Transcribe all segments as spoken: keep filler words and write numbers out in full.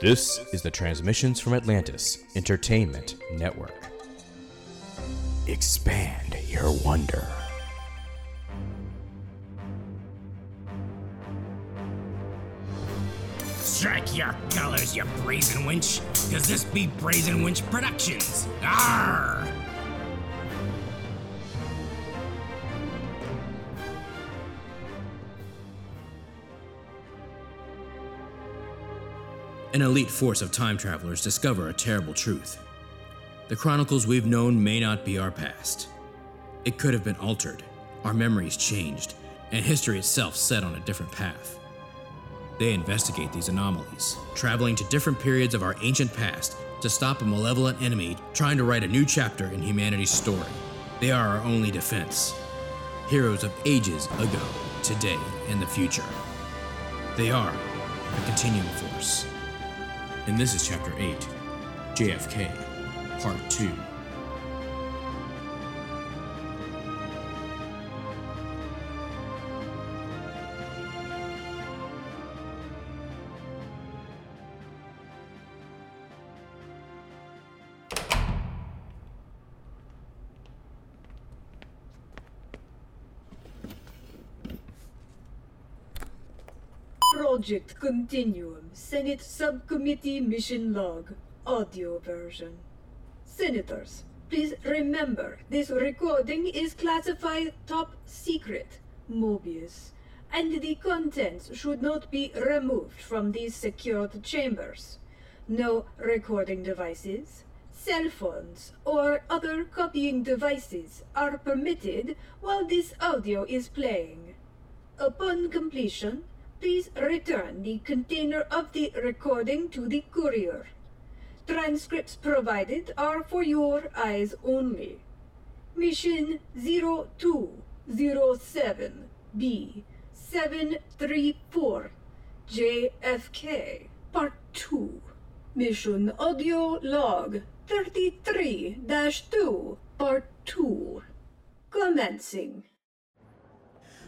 This is the Transmissions from Atlantis Entertainment Network. Expand your wonder. Strike your colors, you brazen winch, because this be Brazen Winch Productions. Arr! An elite force of time travelers discover a terrible truth. The chronicles we've known may not be our past. It could have been altered, our memories changed, and history itself set on a different path. They investigate these anomalies, traveling to different periods of our ancient past to stop a malevolent enemy trying to write a new chapter in humanity's story. They are our only defense. Heroes of ages ago, today, and the future. They are the Continuum Force. And this is Chapter eight, J F K, Part two. Project Continuum Senate Subcommittee Mission Log, audio version. Senators, please remember this recording is classified top secret, Mobius, and the contents should not be removed from these secured chambers. No recording devices, cell phones, or other copying devices are permitted while this audio is playing. Upon completion, please return the container of the recording to the courier. Transcripts provided are for your eyes only. Mission zero two zero seven B seven three four, J F K, Part two. Mission Audio Log thirty-three dash two, Part two. Commencing.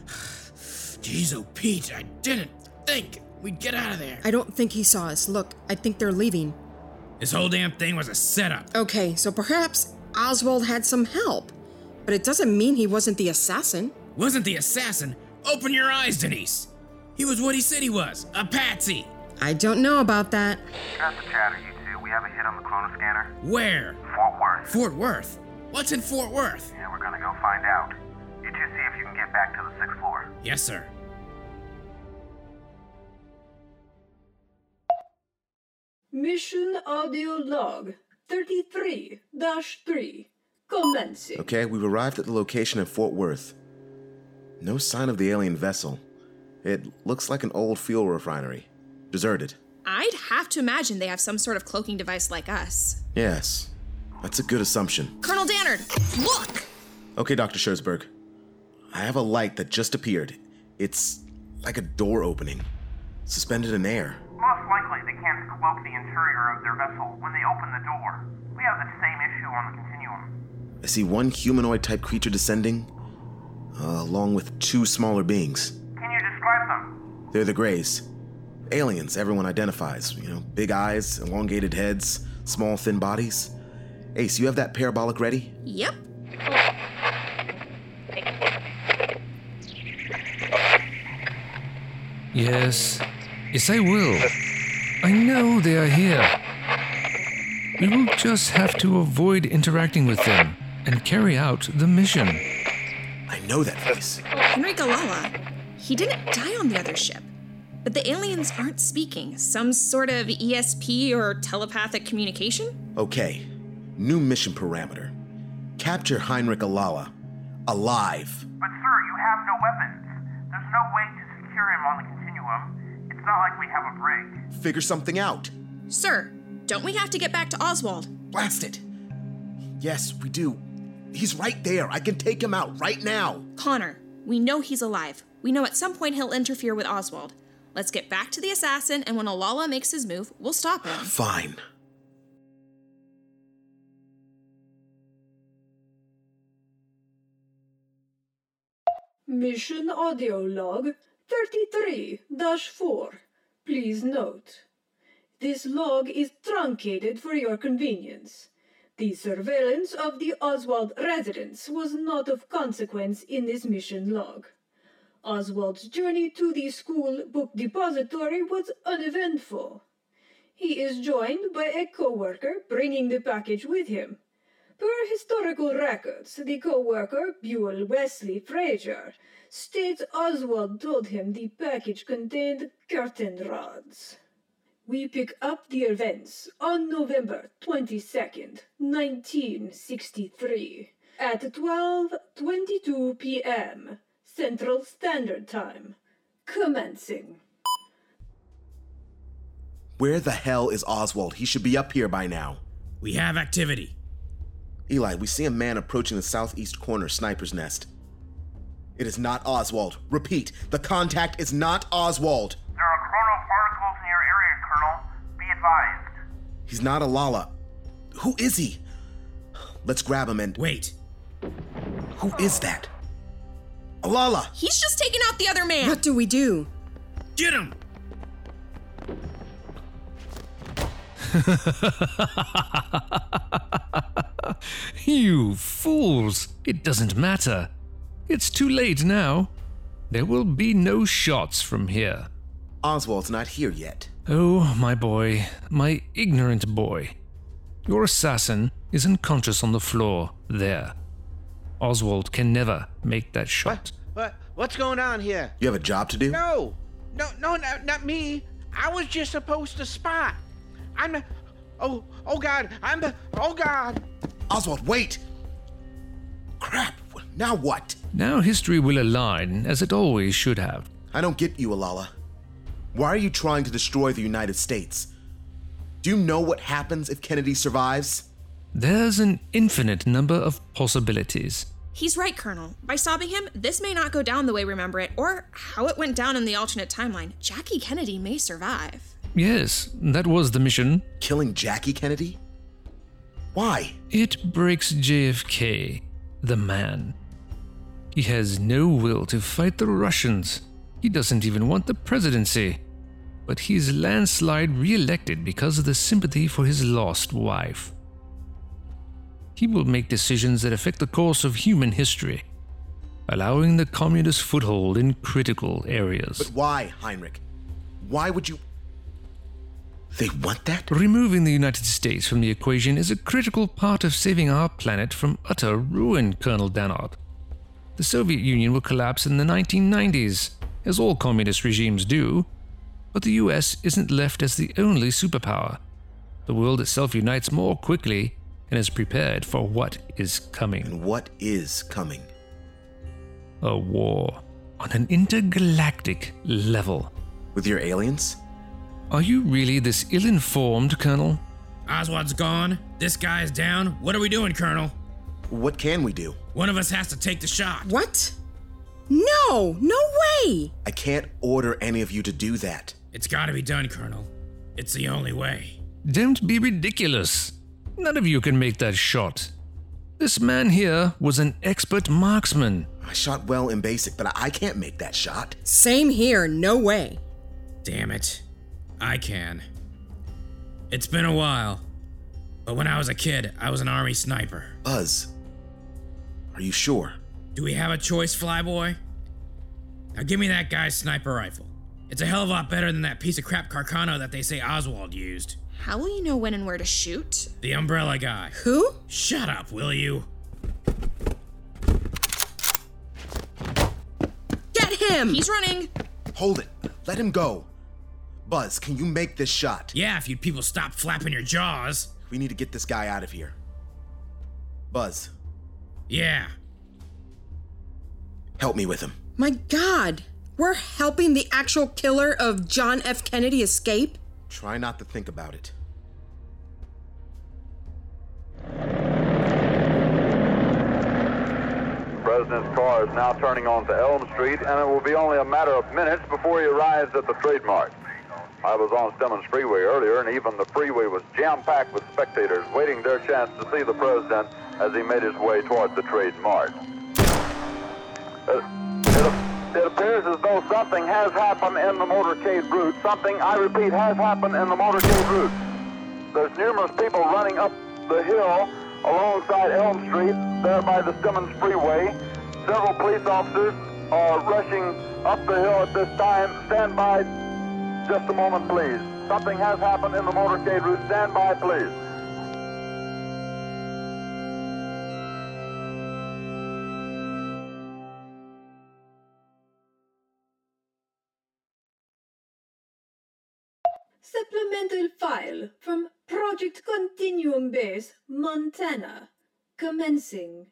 Jeez, oh, Pete, I didn't think we'd get out of there. I don't think he saw us. Look, I think they're leaving. This whole damn thing was a setup. Okay, so perhaps Oswald had some help, but it doesn't mean he wasn't the assassin. Wasn't the assassin? Open your eyes, Denise. He was what he said he was, a patsy. I don't know about that. Got the chatter, you two. We have a hit on the Kronos scanner. Where? Fort Worth. Fort Worth? What's in Fort Worth? Yeah, we're gonna go find out. You two see if you can get back to the sixth floor. Yes, sir. Mission Audio Log thirty-three dash three, commencing. Okay, we've arrived at the location in Fort Worth. No sign of the alien vessel. It looks like an old fuel refinery. Deserted. I'd have to imagine they have some sort of cloaking device like us. Yes, that's a good assumption. Colonel Dannard, look! Okay, Doctor Scherzberg. I have a light that just appeared. It's like a door opening, suspended in air. Most likely they can't cloak the interior of their vessel when they open the door. We have the same issue on the Continuum. I see one humanoid-type creature descending, uh, along with two smaller beings. Can you describe them? They're the Greys. Aliens everyone identifies. You know, big eyes, elongated heads, small, thin bodies. Ace, you have that parabolic ready? Yep. Yes, yes I will. I know they are here. We will just have to avoid interacting with them and carry out the mission. I know that voice. Heinrich Alala. He didn't die on the other ship. But the aliens aren't speaking. Some sort of E S P or telepathic communication? Okay. New mission parameter. Capture Heinrich Alala. Alive. But sir, you have no weapons. There's no way to secure him on the Continuum. It's not like we have a break. Figure something out. Sir, don't we have to get back to Oswald? Blast it. Yes, we do. He's right there. I can take him out right now. Connor, we know he's alive. We know at some point he'll interfere with Oswald. Let's get back to the assassin, and when Alala makes his move, we'll stop him. Fine. Mission Audio Log thirty-three dash four. Please note, This log is truncated for your convenience. The surveillance of the Oswald residence was not of consequence in this mission log. Oswald's journey to the school book depository was uneventful. He is joined by a co-worker bringing the package with him. Per historical records, the co-worker, Buell Wesley Frazier, states Oswald told him the package contained curtain rods. We pick up the events on November twenty-second, nineteen sixty-three, at twelve twenty-two p.m. Central Standard Time. Commencing. Where the hell is Oswald? He should be up here by now. We have activity. Eli, we see a man approaching the southeast corner sniper's nest. It is not Oswald. Repeat, the contact is not Oswald. There are Kronos particles in your area, Colonel. Be advised. He's not Alala. Who is he? Let's grab him and... Wait. Who is that? Alala! He's just taking out the other man. What do we do? Get him! You fools! It doesn't matter. It's too late now. There will be no shots from here. Oswald's not here yet. Oh, my boy. My ignorant boy. Your assassin is unconscious on the floor there. Oswald can never make that shot. What? What? What's going on here? You have a job to do? No! No, no, no not me. I was just supposed to spot. I'm... A, oh, oh God. I'm... A, oh God. Oswald, wait! Crap, now what? Now history will align, as it always should have. I don't get you, Alala. Why are you trying to destroy the United States? Do you know what happens if Kennedy survives? There's an infinite number of possibilities. He's right, Colonel. By stopping him, this may not go down the way we remember it, or how it went down in the alternate timeline. Jackie Kennedy may survive. Yes, that was the mission. Killing Jackie Kennedy? Why? It breaks J F K, the man. He has no will to fight the Russians. He doesn't even want the presidency. But he's landslide re-elected because of the sympathy for his lost wife. He will make decisions that affect the course of human history, allowing the communist foothold in critical areas. But why, Heinrich? Why would you... They want that? Removing the United States from the equation is a critical part of saving our planet from utter ruin, Colonel Dannard. The Soviet Union will collapse in the nineteen nineties, as all communist regimes do, but the U S isn't left as the only superpower. The world itself unites more quickly and is prepared for what is coming. And what is coming? A war on an intergalactic level. With your aliens? Are you really this ill-informed, Colonel? Oswald's gone. This guy's down. What are we doing, Colonel? What can we do? One of us has to take the shot. What? No! No way! I can't order any of you to do that. It's gotta be done, Colonel. It's the only way. Don't be ridiculous. None of you can make that shot. This man here was an expert marksman. I shot well in basic, but I can't make that shot. Same here. No way. Damn it. I can. It's been a while, but when I was a kid, I was an army sniper. Buzz, are you sure? Do we have a choice, Flyboy? Now give me that guy's sniper rifle. It's a hell of a lot better than that piece of crap Carcano that they say Oswald used. How will you know when and where to shoot? The umbrella guy. Who? Shut up, will you? Get him! He's running! Hold it. Let him go. Buzz, can you make this shot? Yeah, if you people stop flapping your jaws. We need to get this guy out of here. Buzz. Yeah. Help me with him. My God, we're helping the actual killer of John F. Kennedy escape? Try not to think about it. President's car is now turning onto Elm Street, and it will be only a matter of minutes before he arrives at the trademark. I was on Stemmons Freeway earlier, and even the freeway was jam-packed with spectators waiting their chance to see the president as he made his way towards the trademark. It, it, it appears appears as though something has happened in the motorcade route. Something, I repeat, has happened in the motorcade route. There's numerous people running up the hill alongside Elm Street, there by the Simmons Freeway. Several police officers are rushing up the hill at this time. Stand by just a moment, please. Something has happened in the motorcade route. Stand by, please. Supplemental file from Project Continuum Base, Montana. Commencing.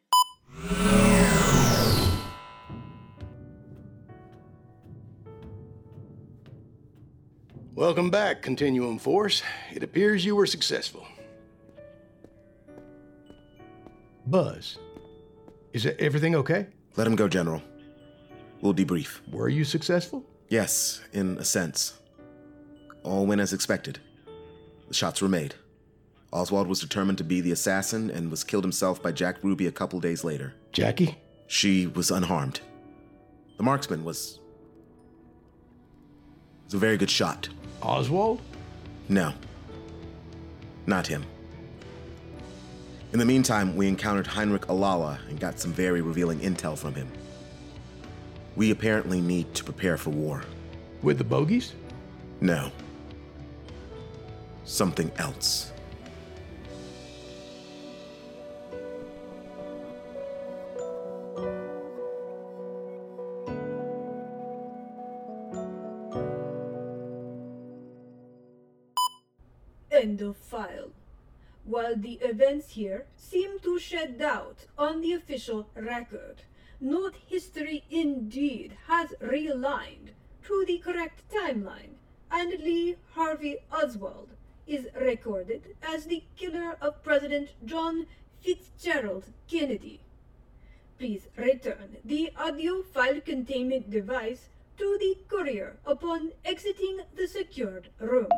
Welcome back, Continuum Force. It appears you were successful. Buzz, is everything okay? Let him go, General. We'll debrief. Were you successful? Yes, in a sense. All went as expected. The shots were made. Oswald was determined to be the assassin and was killed himself by Jack Ruby a couple days later. Jackie? She was unharmed. The marksman was... was a very good shot. Oswald? No. Not him. In the meantime, we encountered Heinrich Alala and got some very revealing intel from him. We apparently need to prepare for war. With the bogeys? No. Something else. End of file. While the events here seem to shed doubt on the official record, note history indeed has realigned to the correct timeline, and Lee Harvey Oswald is recorded as the killer of President John Fitzgerald Kennedy. Please return the audio file containment device to the courier upon exiting the secured room.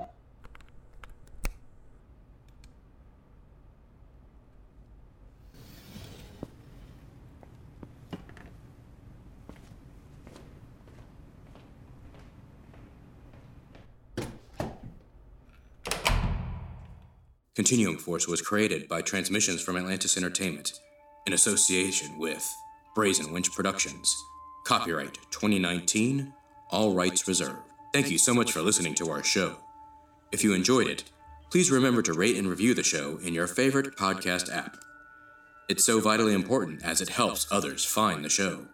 Continuum Force was created by Transmissions from Atlantis Entertainment in association with Brazen Winch Productions. Copyright twenty nineteen, all rights reserved. Thank you so much for listening to our show. If you enjoyed it, please remember to rate and review the show in your favorite podcast app. It's so vitally important as it helps others find the show.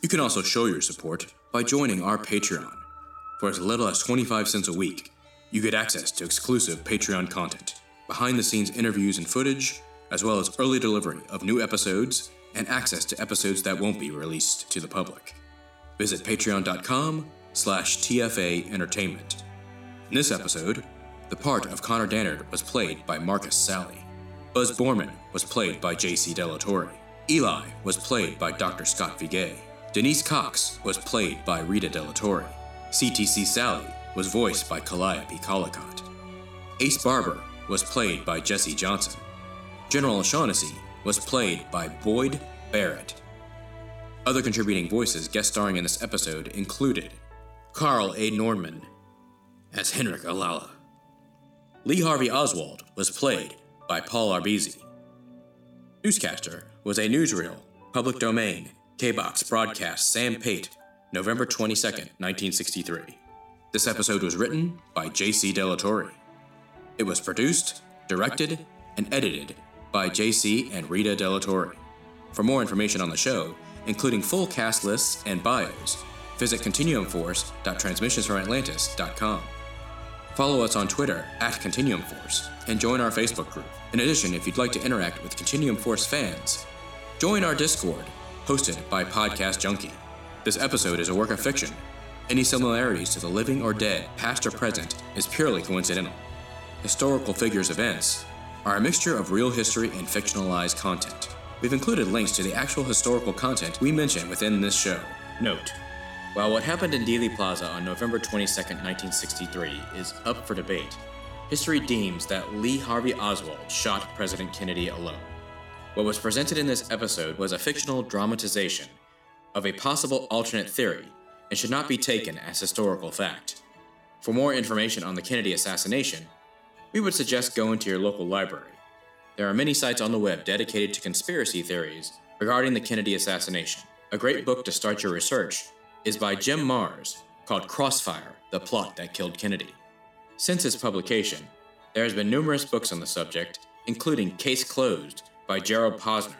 You can also show your support by joining our Patreon. For as little as twenty-five cents a week, you get access to exclusive Patreon content, behind-the-scenes interviews and footage, as well as early delivery of new episodes and access to episodes that won't be released to the public. Visit patreon.com slash TFA Entertainment. In this episode, the part of Connor Dannard was played by Marcus Sally. Buzz Borman was played by J C De La Torre. Eli was played by Doctor Scott Vigay. Denise Cox was played by Rita De La Torre. C T C Sally was voiced by Calliope Collicott. Ace Barber was played by Jesse Johnson. General O'Shaughnessy was played by Boyd Barrett. Other contributing voices guest starring in this episode included Carl A. Norman as Heinrich Alala. Lee Harvey Oswald was played by Paul Arbizzi. Newscaster was a newsreel, public domain, K B O X broadcast Sam Pate, November twenty-second, nineteen sixty-three. This episode was written by J C De La Torre. It was produced, directed, and edited by J C and Rita De La Torre. For more information on the show, including full cast lists and bios, visit continuum force dot transmissions from atlantis dot com. Follow us on Twitter at Continuum Force and join our Facebook group. In addition, if you'd like to interact with Continuum Force fans, join our Discord, hosted by Podcast Junkie. This episode is a work of fiction. Any similarities to the living or dead, past or present, is purely coincidental. Historical figures' events are a mixture of real history and fictionalized content. We've included links to the actual historical content we mention within this show. Note, while what happened in Dealey Plaza on November twenty-second, nineteen sixty-three is up for debate, history deems that Lee Harvey Oswald shot President Kennedy alone. What was presented in this episode was a fictional dramatization of a possible alternate theory and should not be taken as historical fact. For more information on the Kennedy assassination, we would suggest going to your local library. There are many sites on the web dedicated to conspiracy theories regarding the Kennedy assassination. A great book to start your research is by Jim Marrs, called Crossfire: The Plot That Killed Kennedy. Since its publication, there has been numerous books on the subject, including Case Closed by Gerald Posner,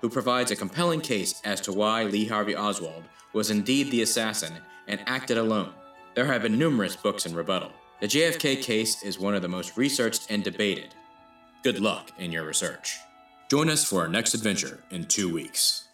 who provides a compelling case as to why Lee Harvey Oswald was indeed the assassin and acted alone. There have been numerous books in rebuttal. The J F K case is one of the most researched and debated. Good luck in your research. Join us for our next adventure in two weeks.